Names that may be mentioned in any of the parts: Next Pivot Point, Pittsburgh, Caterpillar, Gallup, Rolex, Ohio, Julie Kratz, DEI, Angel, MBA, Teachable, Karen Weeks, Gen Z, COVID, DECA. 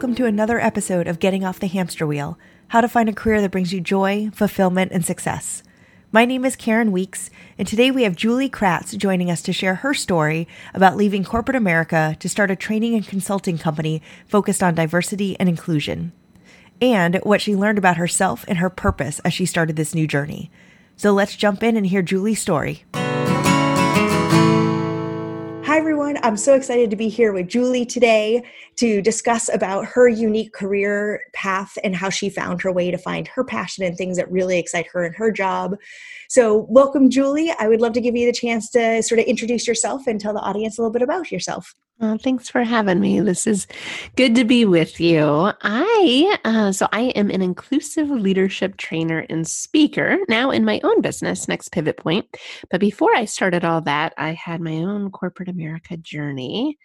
welcome to another episode of Getting Off the Hamster Wheel, how to find a career that brings you joy, fulfillment, and success. My name is Karen Weeks, and today we have Julie Kratz joining us to share her story about leaving corporate America to start a training and consulting company focused on diversity and inclusion, and what she learned about herself and her purpose as she started this new journey. So let's jump in and hear Julie's story. Hi, everyone. I'm so excited to be here with Julie today to discuss about her unique career path and how she found her way to find her passion and things that really excite her in her job. So welcome, Julie. I would love to give you the chance to sort of introduce yourself and tell the audience a little bit about yourself. Thanks for having me. This is good to be with you. I am an inclusive leadership trainer and speaker now in my own business, Next Pivot Point. But before I started all that, I had my own corporate America journey.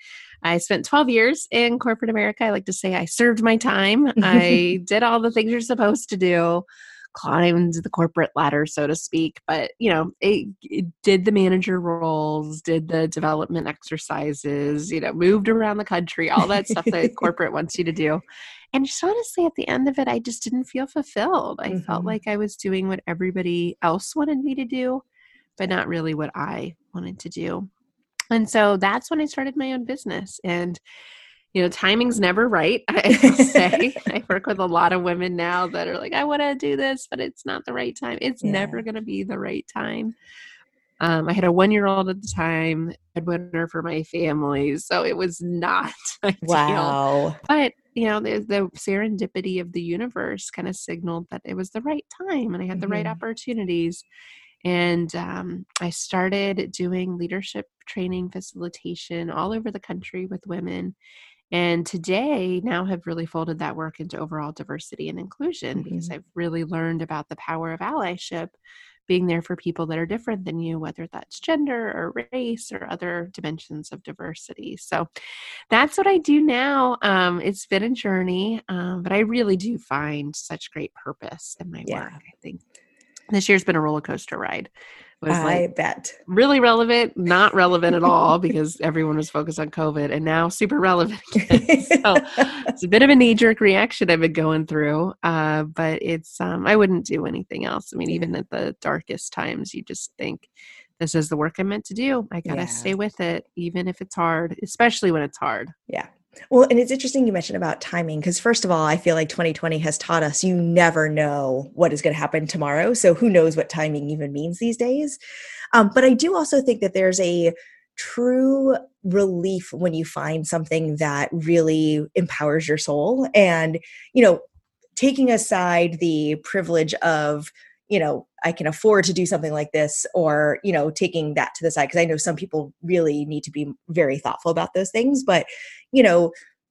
I spent 12 years in corporate America. I like to say I served my time. I did all the things you're supposed to do, climbed the corporate ladder, so to speak, but it did the manager roles, did the development exercises, moved around the country, all that stuff that corporate wants you to do. And just honestly, at the end of it, I just didn't feel fulfilled. I felt like I was doing what everybody else wanted me to do, but not really what I wanted to do. And so that's when I started my own business. And timing's never right, I will say. I work with a lot of women now that are like, I want to do this, but it's not the right time. It's never going to be the right time. I had a 1-year-old at the time, breadwinner for my family, so it was not ideal. Wow. But, the serendipity of the universe kind of signaled that it was the right time and I had the right opportunities. And I started doing leadership training, facilitation all over the country with women. And today now have really folded that work into overall diversity and inclusion because I've really learned about the power of allyship, being there for people that are different than you, whether that's gender or race or other dimensions of diversity. So that's what I do now. It's been a journey, but I really do find such great purpose in my work. I think this year's been a roller coaster ride. I bet. Really relevant, not relevant at all because everyone was focused on COVID and now super relevant again. So it's a bit of a knee-jerk reaction I've been going through, but it's I wouldn't do anything else. I mean, even at the darkest times, you just think this is the work I'm meant to do. I got to stay with it, even if it's hard, especially when it's hard. Yeah. Well, and it's interesting you mentioned about timing, because first of all, I feel like 2020 has taught us you never know what is going to happen tomorrow. So who knows what timing even means these days. But I do also think that there's a true relief when you find something that really empowers your soul. And, taking aside the privilege of, I can afford to do something like this, or, taking that to the side. Cause I know some people really need to be very thoughtful about those things, but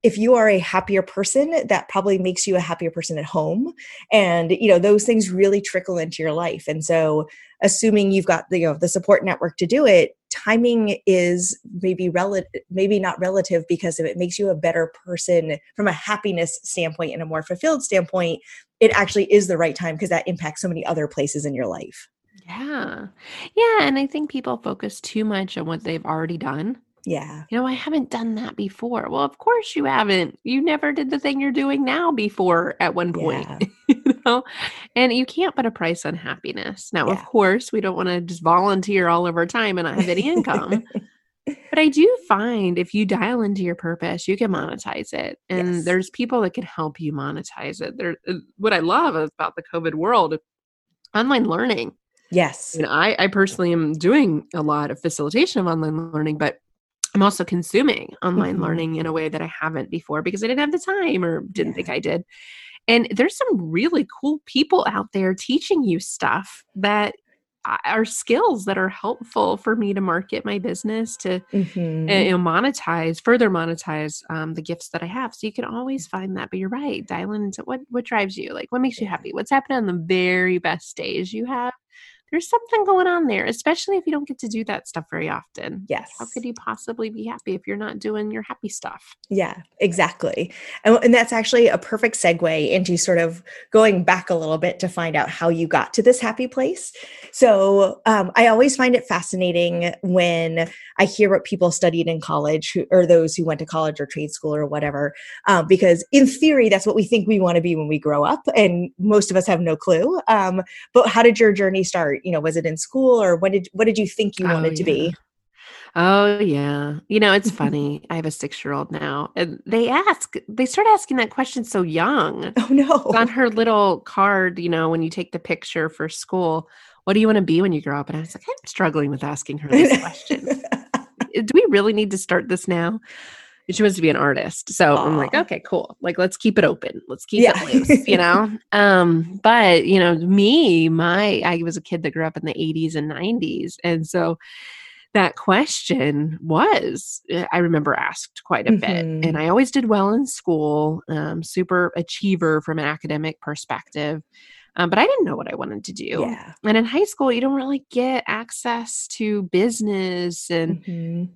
if you are a happier person, that probably makes you a happier person at home. And, those things really trickle into your life. And so assuming you've got the support network to do it, timing is maybe not relative, because if it makes you a better person from a happiness standpoint and a more fulfilled standpoint, it actually is the right time because that impacts so many other places in your life. Yeah. Yeah. And I think people focus too much on what they've already done. Yeah. I haven't done that before. Well, of course you haven't. You never did the thing you're doing now before at one point. Yeah. And you can't put a price on happiness. Now, of course, we don't want to just volunteer all of our time and not have any income. But I do find if you dial into your purpose, you can monetize it. And there's people that can help you monetize it. What I love about the COVID world, online learning. Yes. And I personally am doing a lot of facilitation of online learning, but I'm also consuming online learning in a way that I haven't before because I didn't have the time or didn't think I did. And there's some really cool people out there teaching you stuff that are skills that are helpful for me to market my business, to monetize the gifts that I have. So you can always find that, but you're right. Dial into what drives you, like what makes you happy, what's happening on the very best days you have. there's something going on there, especially if you don't get to do that stuff very often. Yes. How could you possibly be happy if you're not doing your happy stuff? Yeah, exactly. And that's actually a perfect segue into sort of going back a little bit to find out how you got to this happy place. So I always find it fascinating when I hear what people studied in college or those who went to college or trade school or whatever, because in theory, that's what we think we want to be when we grow up. And most of us have no clue. But how did your journey start? You know, was it in school or what did you think you wanted to be? Oh yeah. You know, it's funny. I have a 6-year-old now and they start asking that question so young. Oh no. It's on her little card, you know, when you take the picture for school, what do you want to be when you grow up? And I was like, I'm struggling with asking her this question. Do we really need to start this now? She wants to be an artist. So I'm like, okay, cool. Like, let's keep it open. Let's keep it loose, you know? But you know, I was a kid that grew up in the 80s and 90s. And so that question I remember asked quite a bit, and I always did well in school, super achiever from an academic perspective. But I didn't know what I wanted to do. Yeah. And in high school, you don't really get access to business and,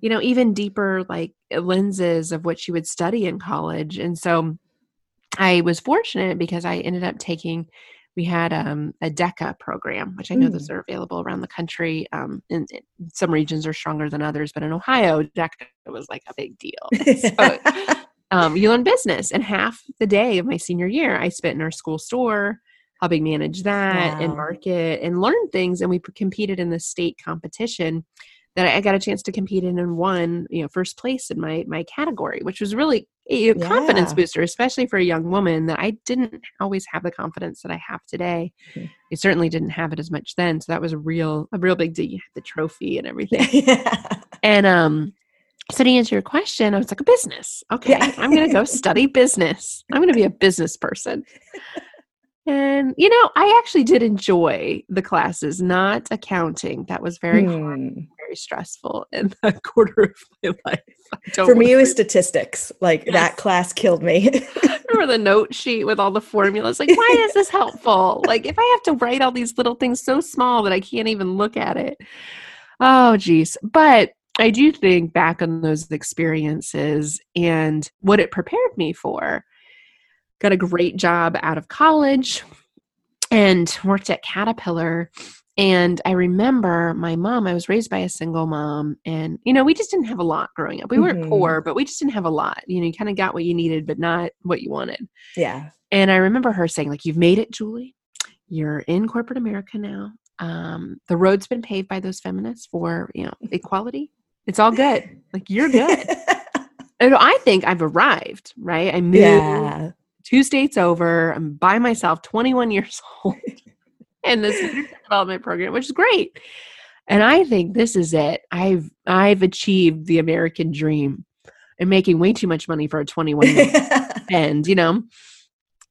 you know, even deeper like lenses of what you would study in college. And so I was fortunate because I ended up we had a DECA program, which I know those are available around the country. And some regions are stronger than others, but in Ohio, DECA was like a big deal. So, you learn business. And half the day of my senior year, I spent in our school store helping manage that and market and learn things. And we competed in the state competition that I got a chance to compete in and won, you know, first place in my category, which was really a confidence booster, especially for a young woman that I didn't always have the confidence that I have today. I certainly didn't have it as much then. So that was a real big deal. You had the trophy and everything. And, so to answer your question, I was like, a business. Okay. Yeah. I'm going to go study business. I'm going to be a business person. And, you know, I actually did enjoy the classes, not accounting. That was very hard, very stressful in that quarter of my life. For me, it was statistics. Like that class killed me. I remember the note sheet with all the formulas. Like, why is this helpful? Like, if I have to write all these little things so small that I can't even look at it. Oh, geez. But I do think back on those experiences and what it prepared me for. Got a great job out of college and worked at Caterpillar. And I remember my mom, I was raised by a single mom. And, you know, we just didn't have a lot growing up. We weren't poor, but we just didn't have a lot. You know, you kind of got what you needed, but not what you wanted. Yeah. And I remember her saying, like, you've made it, Julie. You're in corporate America now. The road's been paved by those feminists for, you know, equality. It's all good. Like, you're good. And I think I've arrived, right? I moved. Yeah. 2 states over, I'm by myself, 21 years old, in this development program, which is great. And I think this is it. I've achieved the American dream. I'm making way too much money for a 21-year-old. And, you know,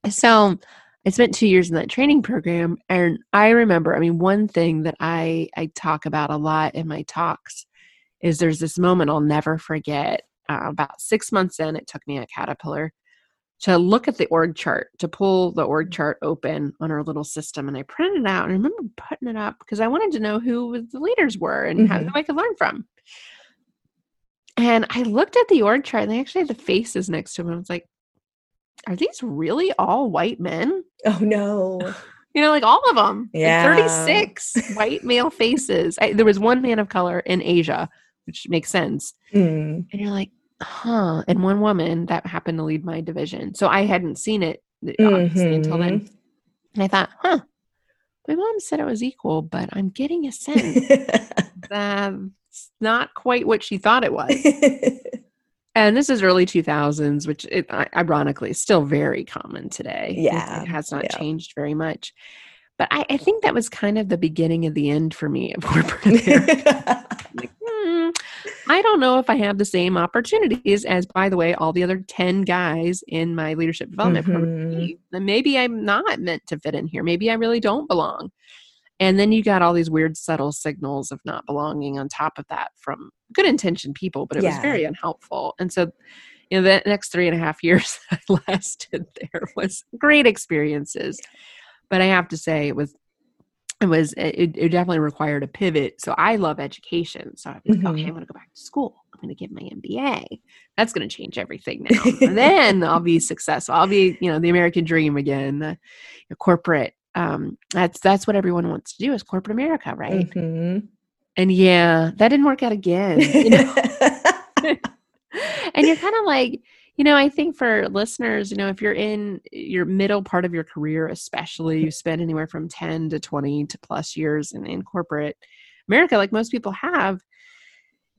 so I spent 2 years in that training program. And I remember, I mean, one thing that I talk about a lot in my talks is there's this moment I'll never forget. About 6 months in, it took me at Caterpillar to look at the org chart, to pull the org chart open on our little system. And I printed it out and I remember putting it up because I wanted to know who the leaders were and who I could learn from. And I looked at the org chart and they actually had the faces next to them. And I was like, are these really all white men? Oh no. You know, like all of them. Yeah. Like 36 white male faces. There was one man of color in Asia, which makes sense. And you're like, huh. And one woman that happened to lead my division. So I hadn't seen it obviously until then. And I thought, huh, my mom said it was equal, but I'm getting a sense that's not quite what she thought it was. And this is early 2000s, which ironically is still very common today. Yeah. It has not changed very much. But I think that was kind of the beginning of the end for me of corporate America. Like, I don't know if I have the same opportunities as, by the way, all the other 10 guys in my leadership development program. Maybe I'm not meant to fit in here. Maybe I really don't belong. And then you got all these weird, subtle signals of not belonging on top of that from good intentioned people, but it was very unhelpful. And so, you know, the next 3.5 years I lasted there was great experiences. But I have to say it was it definitely required a pivot. So I love education. So I was like, okay, I'm going to go back to school. I'm going to get my MBA. That's going to change everything now. And then I'll be successful. I'll be, you know, the American dream again, the corporate. That's what everyone wants to do is corporate America, right? Mm-hmm. And yeah, that didn't work out again. You know? And you're kind of like, you know, I think for listeners, you know, if you're in your middle part of your career, especially you spend anywhere from 10 to 20 to plus years in corporate America, like most people have,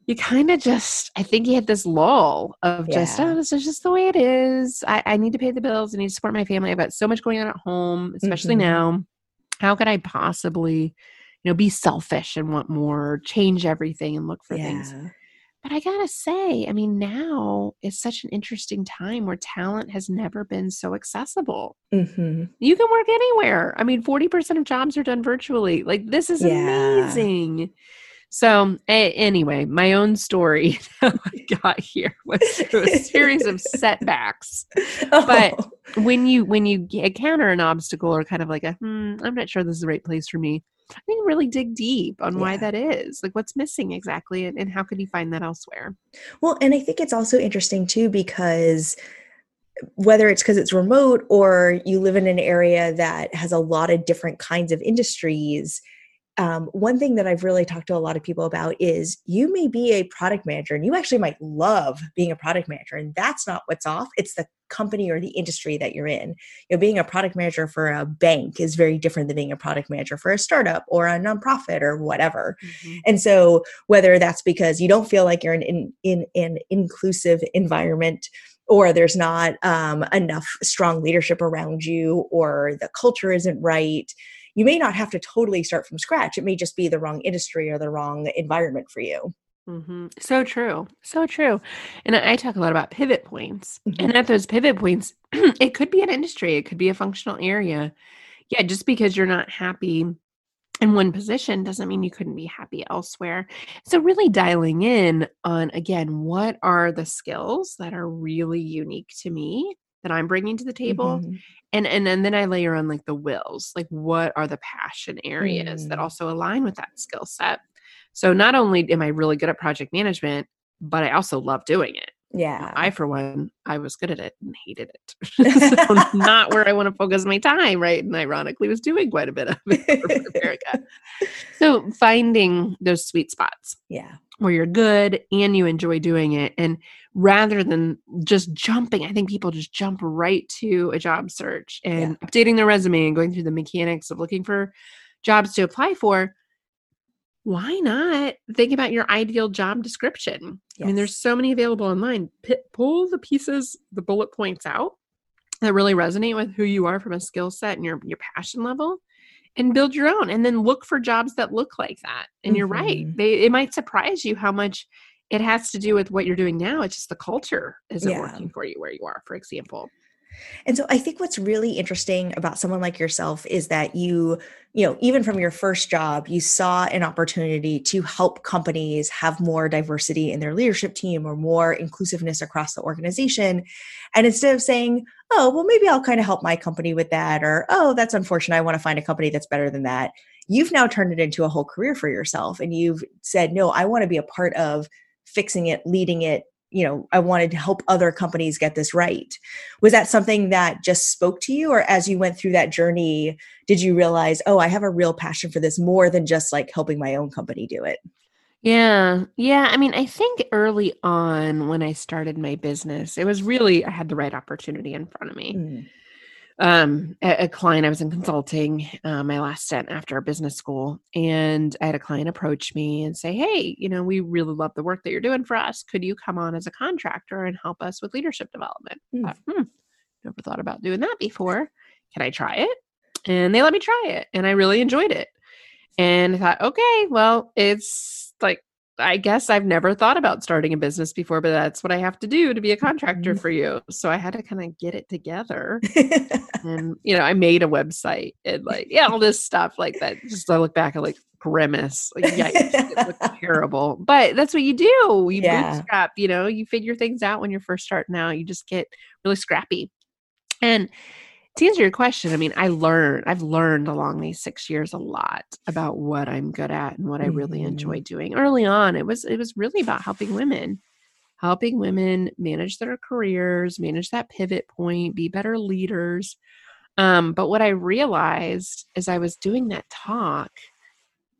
you kind of just, I think you hit this lull of just, oh, this is just the way it is. I need to pay the bills. I need to support my family. I've got so much going on at home, especially now. How could I possibly, you know, be selfish and want more, change everything and look for things? But I gotta say, I mean, now is such an interesting time where talent has never been so accessible. You can work anywhere. I mean, 40% of jobs are done virtually. Like, this is amazing. So anyway, my own story how I got here was through a series of setbacks. But when you encounter an obstacle or kind of like a, I'm not sure this is the right place for me, I think really dig deep on why that is, like what's missing exactly and how could you find that elsewhere? Well, and I think it's also interesting too, because whether it's because it's remote or you live in an area that has a lot of different kinds of industries, one thing that I've really talked to a lot of people about is you may be a product manager and you actually might love being a product manager, and that's not what's off. It's the company or the industry that you're in. You know, being a product manager for a bank is very different than being a product manager for a startup or a nonprofit or whatever. And so whether that's because you don't feel like you're in an inclusive environment, or there's not enough strong leadership around you, or the culture isn't right, you may not have to totally start from scratch. It may just be the wrong industry or the wrong environment for you. So true. So true. And I talk a lot about pivot points. And at those pivot points, it could be an industry. It could be a functional area. Yeah, just because you're not happy in one position doesn't mean you couldn't be happy elsewhere. So really dialing in on, again, what are the skills that are really unique to me that I'm bringing to the table. And then I layer on like the wills, like what are the passion areas that also align with that skill set? So not only am I really good at project management, but I also love doing it. Yeah. I, for one, I was good at it and hated it. So not where I want to focus my time, right? And ironically was doing quite a bit of it for America. So finding those sweet spots. Yeah. Where you're good and you enjoy doing it. And rather than just jumping, I think people just jump right to a job search and updating their resume and going through the mechanics of looking for jobs to apply for. Why not think about your ideal job description? I mean, there's so many available online. Pull the pieces, the bullet points out that really resonate with who you are from a skill set and your passion level, and build your own, and then look for jobs that look like that. And you're right. It might surprise you how much it has to do with what you're doing now. It's just the culture isn't working for you where you are, for example. And so I think what's really interesting about someone like yourself is that you know, even from your first job, you saw an opportunity to help companies have more diversity in their leadership team or more inclusiveness across the organization. And instead of saying, oh, well, maybe I'll kind of help my company with that, or, oh, that's unfortunate, I want to find a company that's better than that, you've now turned it into a whole career for yourself. And you've said, no, I want to be a part of fixing it, leading it. You know, I wanted to help other companies get this right. Was that something that just spoke to you? Or as you went through that journey, did you realize, oh, I have a real passion for this more than just like helping my own company do it? Yeah. Yeah. I mean, I think early on when I started my business, it was really, I had the right opportunity in front of me. A client, I was in consulting, my last stint after business school, and I had a client approach me and say, hey, you know, we really love the work that you're doing for us. Could you come on as a contractor and help us with leadership development? I thought, never thought about doing that before. Can I try it? And they let me try it. And I really enjoyed it. And I thought, okay, well, it's like, I guess I've never thought about starting a business before, but that's what I have to do to be a contractor for you. So I had to kind of get it together. And, you know, I made a website and like, yeah, all this stuff like that. Just I look back and like grimace, like, yikes, it looked terrible. But that's what you do. You bootstrap, you know, you figure things out when you're first starting out. You just get really scrappy. And To answer your question, I mean, I've learned along these 6 years a lot about what I'm good at and what I really enjoy doing. Early on, it was really about helping women manage their careers, manage that pivot point, be better leaders. But what I realized as I was doing that talk,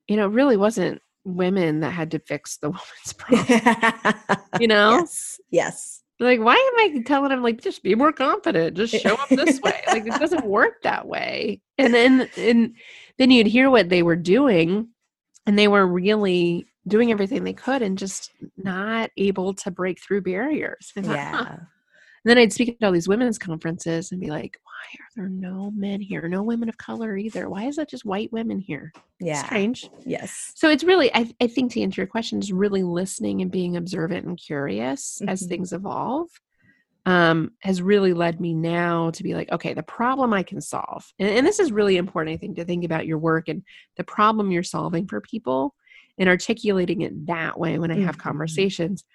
it really wasn't women that had to fix the woman's problem, Yes. Like, why am I telling them, like, just be more confident, just show up this way? Like, it doesn't work that way. And then you'd hear what they were doing, and they were really doing everything they could and just not able to break through barriers. And I thought, And then I'd speak at all these women's conferences and be like, why are there no men here? No women of color either. Why is that just white women here? Yeah. Strange. Yes. So it's really, I think to answer your question, is really listening and being observant and curious as things evolve has really led me now to be like, okay, the problem I can solve. And this is really important, I think, to think about your work and the problem you're solving for people and articulating it that way when I have conversations.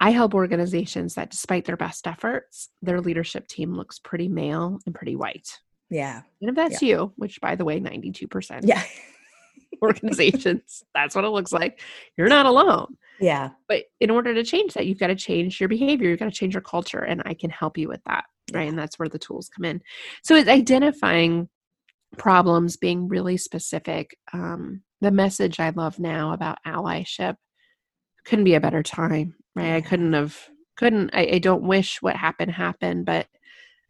I help organizations that despite their best efforts, their leadership team looks pretty male and pretty white. Yeah. And if that's you, which by the way, 92% organizations, that's what it looks like. You're not alone. Yeah. But in order to change that, you've got to change your behavior. You've got to change your culture. And I can help you with that. Right. Yeah. And that's where the tools come in. So it's identifying problems, being really specific. The message I love now about allyship, couldn't be a better time. Right. I don't wish what happened, but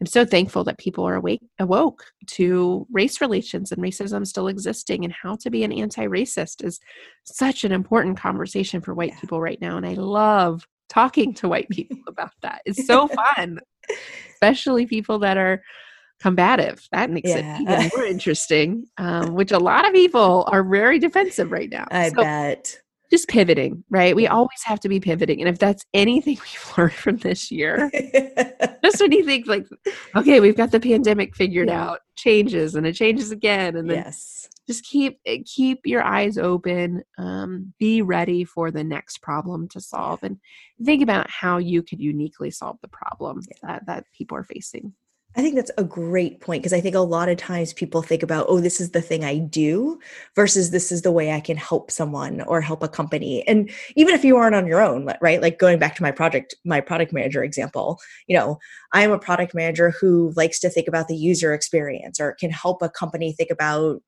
I'm so thankful that people are awoke to race relations and racism still existing, and how to be an anti-racist is such an important conversation for white people right now. And I love talking to white people about that. It's so fun, especially people that are combative. That makes it even more interesting, which a lot of people are very defensive right now. I bet. Just pivoting, right? We always have to be pivoting. And if that's anything we've learned from this year, just when you think like, okay, we've got the pandemic figured out, changes and it changes again. And then just keep your eyes open, be ready for the next problem to solve, and think about how you could uniquely solve the problem that people are facing. I think that's a great point, because I think a lot of times people think about, oh, this is the thing I do versus this is the way I can help someone or help a company. And even if you aren't on your own, right? Like going back to my product manager example, I'm a product manager who likes to think about the user experience, or can help a company think about,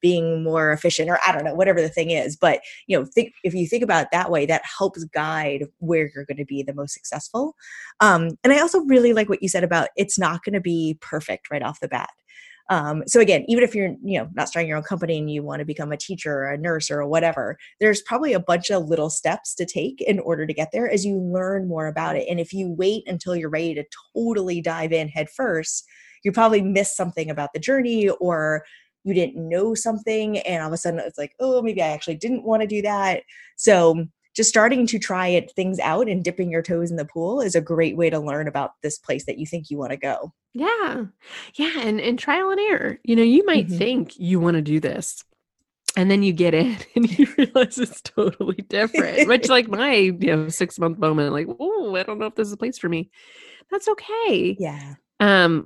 being more efficient, or I don't know, whatever the thing is. But, if you think about it that way, that helps guide where you're going to be the most successful. And I also really like what you said about it's not going to be perfect right off the bat. So again, even if you're, not starting your own company and you want to become a teacher or a nurse or whatever, there's probably a bunch of little steps to take in order to get there as you learn more about it. And if you wait until you're ready to totally dive in head first, you probably miss something about the journey, or you didn't know something. And all of a sudden it's like, oh, maybe I actually didn't want to do that. So just starting to try things out and dipping your toes in the pool is a great way to learn about this place that you think you want to go. Yeah. Yeah. And trial and error. You might think you want to do this, and then you get in and you realize it's totally different, which like my 6-month moment, like, oh, I don't know if this is a place for me. That's okay. Yeah.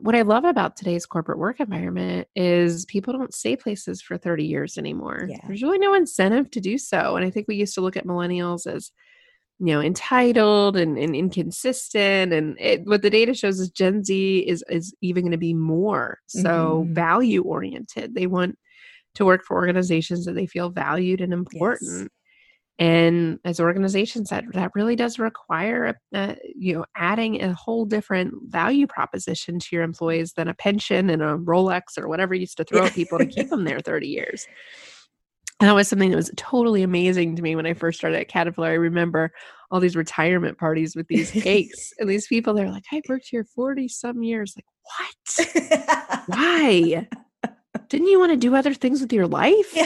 What I love about today's corporate work environment is people don't stay places for 30 years anymore. Yeah. There's really no incentive to do so. And I think we used to look at millennials as, entitled and inconsistent. And what the data shows is Gen Z is even going to be more so value oriented. They want to work for organizations that they feel valued and important. Yes. And as organizations, that really does require, adding a whole different value proposition to your employees than a pension and a Rolex or whatever you used to throw at people to keep them there 30 years. And that was something that was totally amazing to me when I first started at Caterpillar. I remember all these retirement parties with these cakes and these people, they're like, I worked here 40 some years. Like, what? Why? Didn't you want to do other things with your life?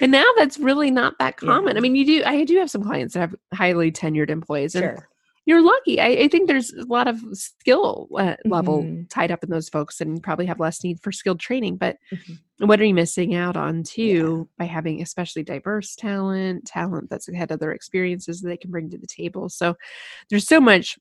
And now that's really not that common. I mean, I do have some clients that have highly tenured employees, and you're lucky. I think there's a lot of skill level tied up in those folks, and probably have less need for skilled training. But what are you missing out on too by having especially diverse talent that's had other experiences that they can bring to the table? So there's so much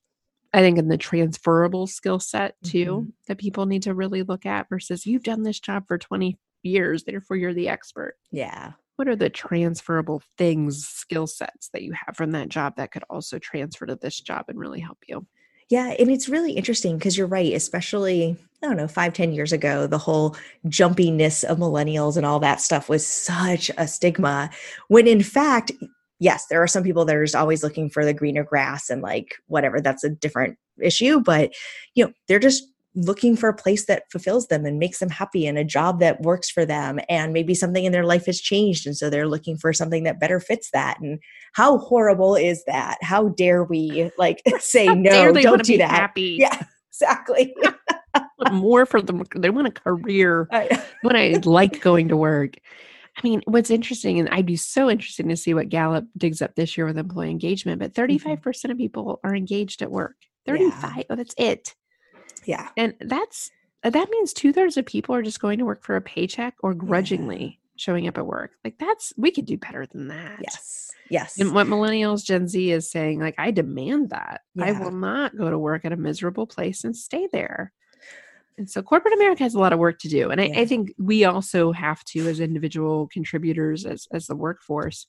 I think in the transferable skill set too, that people need to really look at versus you've done this job for 20 years, therefore you're the expert. Yeah. What are the transferable things, skill sets that you have from that job that could also transfer to this job and really help you? Yeah. And it's really interesting because you're right, especially, I don't know, 5-10 years ago, the whole jumpiness of millennials and all that stuff was such a stigma when in fact, yes, there are some people that are just always looking for the greener grass and like whatever, that's a different issue, but you know, they're just looking for a place that fulfills them and makes them happy and a job that works for them. And maybe something in their life has changed. And so they're looking for something that better fits that. And how horrible is that? How dare we like say, no, don't do that. Happy. Yeah, exactly. More for them. They want a career. When I like going to work. I mean, what's interesting, and I'd be so interested to see what Gallup digs up this year with employee engagement, but 35% of people are engaged at work. 35, oh, that's it. Yeah. And that means 2/3 of people are just going to work for a paycheck or grudgingly showing up at work. Like we could do better than that. Yes. Yes. And what millennials, Gen Z is saying, like, I demand that. Yeah. I will not go to work at a miserable place and stay there. And so corporate America has a lot of work to do. And I think we also have to, as individual contributors, as the workforce,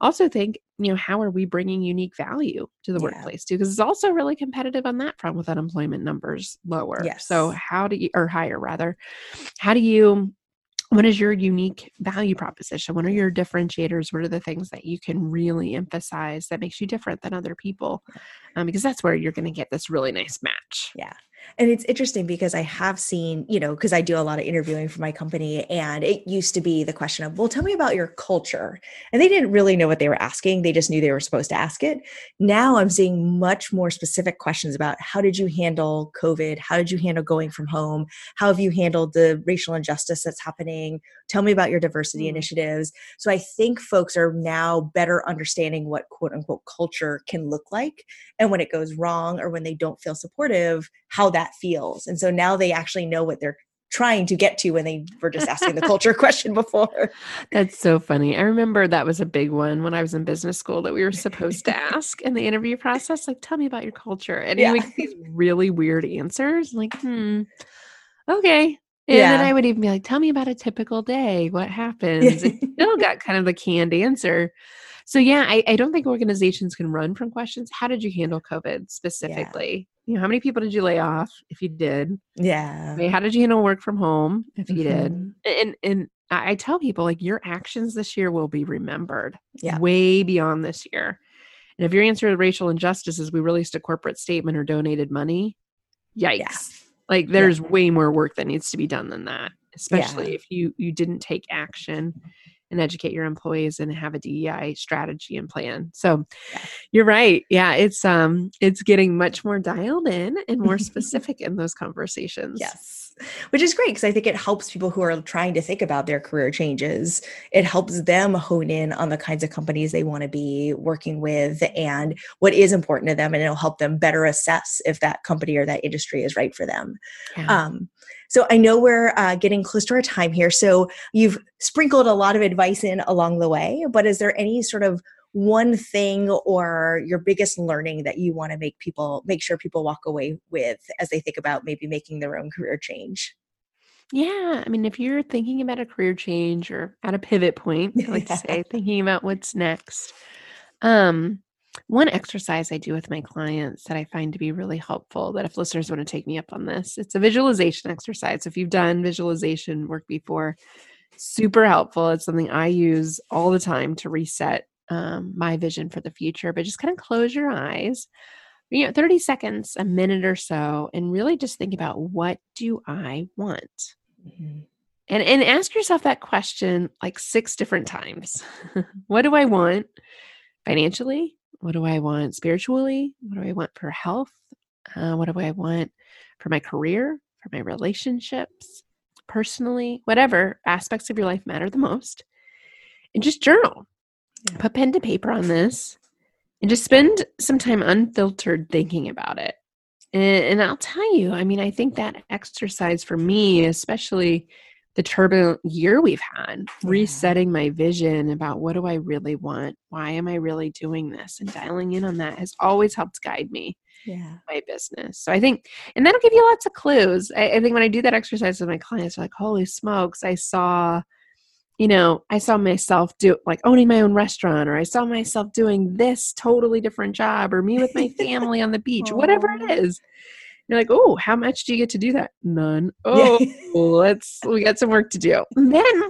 also think, you know, how are we bringing unique value to the workplace too? Because it's also really competitive on that front with unemployment numbers lower. Yes. So what is your unique value proposition? What are your differentiators? What are the things that you can really emphasize that makes you different than other people? Because that's where you're going to get this really nice match. Yeah. And it's interesting because I have seen, you know, because I do a lot of interviewing for my company, and it used to be the question of, well, tell me about your culture. And they didn't really know what they were asking. They just knew they were supposed to ask it. Now I'm seeing much more specific questions about how did you handle COVID? How did you handle going from home? How have you handled the racial injustice that's happening? Tell me about your diversity initiatives. So I think folks are now better understanding what quote unquote culture can look like. And when it goes wrong or when they don't feel supportive, how that feels. And so now they actually know what they're trying to get to when they were just asking the culture question before. That's so funny. I remember that was a big one when I was in business school that we were supposed to ask in the interview process, like, tell me about your culture. And we get these really weird answers, like, okay. And then I would even be like, tell me about a typical day. What happens? It still got kind of the canned answer. So I don't think organizations can run from questions. How did you handle COVID specifically? Yeah. You know, how many people did you lay off if you did? Yeah. I mean, how did you handle work from home if you did? And I tell people, like, your actions this year will be remembered way beyond this year. And if your answer to racial injustice is we released a corporate statement or donated money, yikes. Yeah. Like, there's way more work that needs to be done than that, especially if you didn't take action and educate your employees and have a DEI strategy and plan. So you're right. Yeah. It's getting much more dialed in and more specific in those conversations. Yes. Which is great, because I think it helps people who are trying to think about their career changes. It helps them hone in on the kinds of companies they want to be working with and what is important to them. And it'll help them better assess if that company or that industry is right for them. Yeah. So I know we're getting close to our time here. So you've sprinkled a lot of advice in along the way, but is there any sort of one thing or your biggest learning that you want to make sure people walk away with as they think about maybe making their own career change? Yeah. I mean, if you're thinking about a career change or at a pivot point, I like to say, thinking about what's next. One exercise I do with my clients that I find to be really helpful, that if listeners want to take me up on this, it's a visualization exercise. If you've done visualization work before, super helpful. It's something I use all the time to reset my vision for the future, but just kind of close your eyes, 30 seconds, a minute or so, and really just think about, what do I want? Mm-hmm. And ask yourself that question like 6 different times. What do I want financially? What do I want spiritually? What do I want for health? What do I want for my career, for my relationships, personally, whatever aspects of your life matter the most? And just journal. Yeah. Put pen to paper on this and just spend some time unfiltered thinking about it. And I'll tell you, I mean, I think that exercise for me, especially the turbulent year we've had, resetting my vision about what do I really want? Why am I really doing this? And dialing in on that has always helped guide me, my business. So I think, and that'll give you lots of clues. I think when I do that exercise with my clients, they're like, holy smokes, I saw myself do like owning my own restaurant, or I saw myself doing this totally different job, or me with my family on the beach, whatever it is. You're like, oh, how much do you get to do that? None. Oh, we got some work to do. And then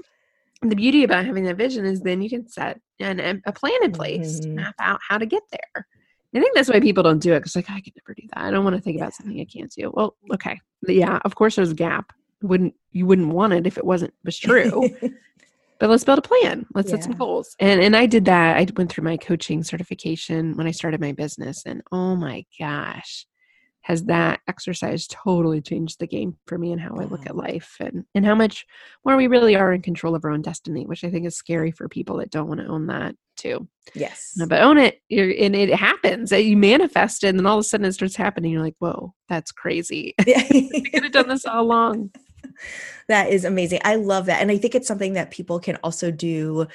the beauty about having that vision is then you can set a plan in place to map out how to get there. I think that's why people don't do it, because like, I could never do that. I don't want to think about something I can't do. Well, okay. But yeah, of course there's a gap. You wouldn't want it if it was true. But let's build a plan. Let's set some goals. And I did that. I went through my coaching certification when I started my business, and oh my gosh, has that exercise totally changed the game for me and how I look at life, and how much more we really are in control of our own destiny, which I think is scary for people that don't want to own that too. Yes. But own it, and it happens. You manifest it, and then all of a sudden it starts happening. You're like, whoa, that's crazy. I could have done this all along. That is amazing. I love that. And I think it's something that people can also do,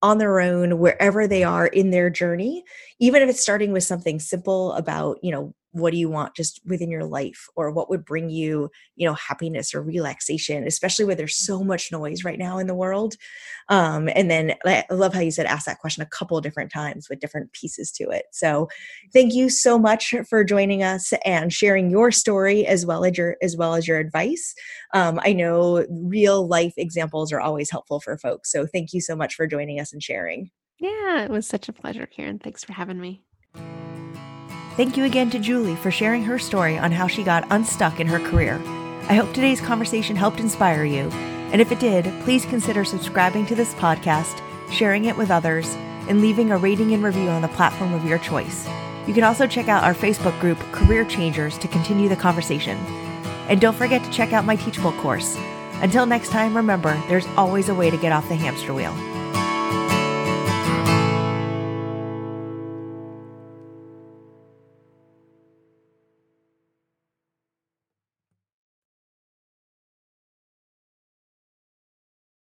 on their own, wherever they are in their journey, even if it's starting with something simple about, what do you want just within your life, or what would bring you, happiness or relaxation, especially where there's so much noise right now in the world. And then I love how you said, ask that question a couple of different times with different pieces to it. So thank you so much for joining us and sharing your story as well as your advice. I know real life examples are always helpful for folks. So thank you so much for joining us and sharing. Yeah, it was such a pleasure, Karen. Thanks for having me. Thank you again to Julie for sharing her story on how she got unstuck in her career. I hope today's conversation helped inspire you. And if it did, please consider subscribing to this podcast, sharing it with others, and leaving a rating and review on the platform of your choice. You can also check out our Facebook group, Career Changers, to continue the conversation. And don't forget to check out my Teachable course. Until next time, remember, there's always a way to get off the hamster wheel.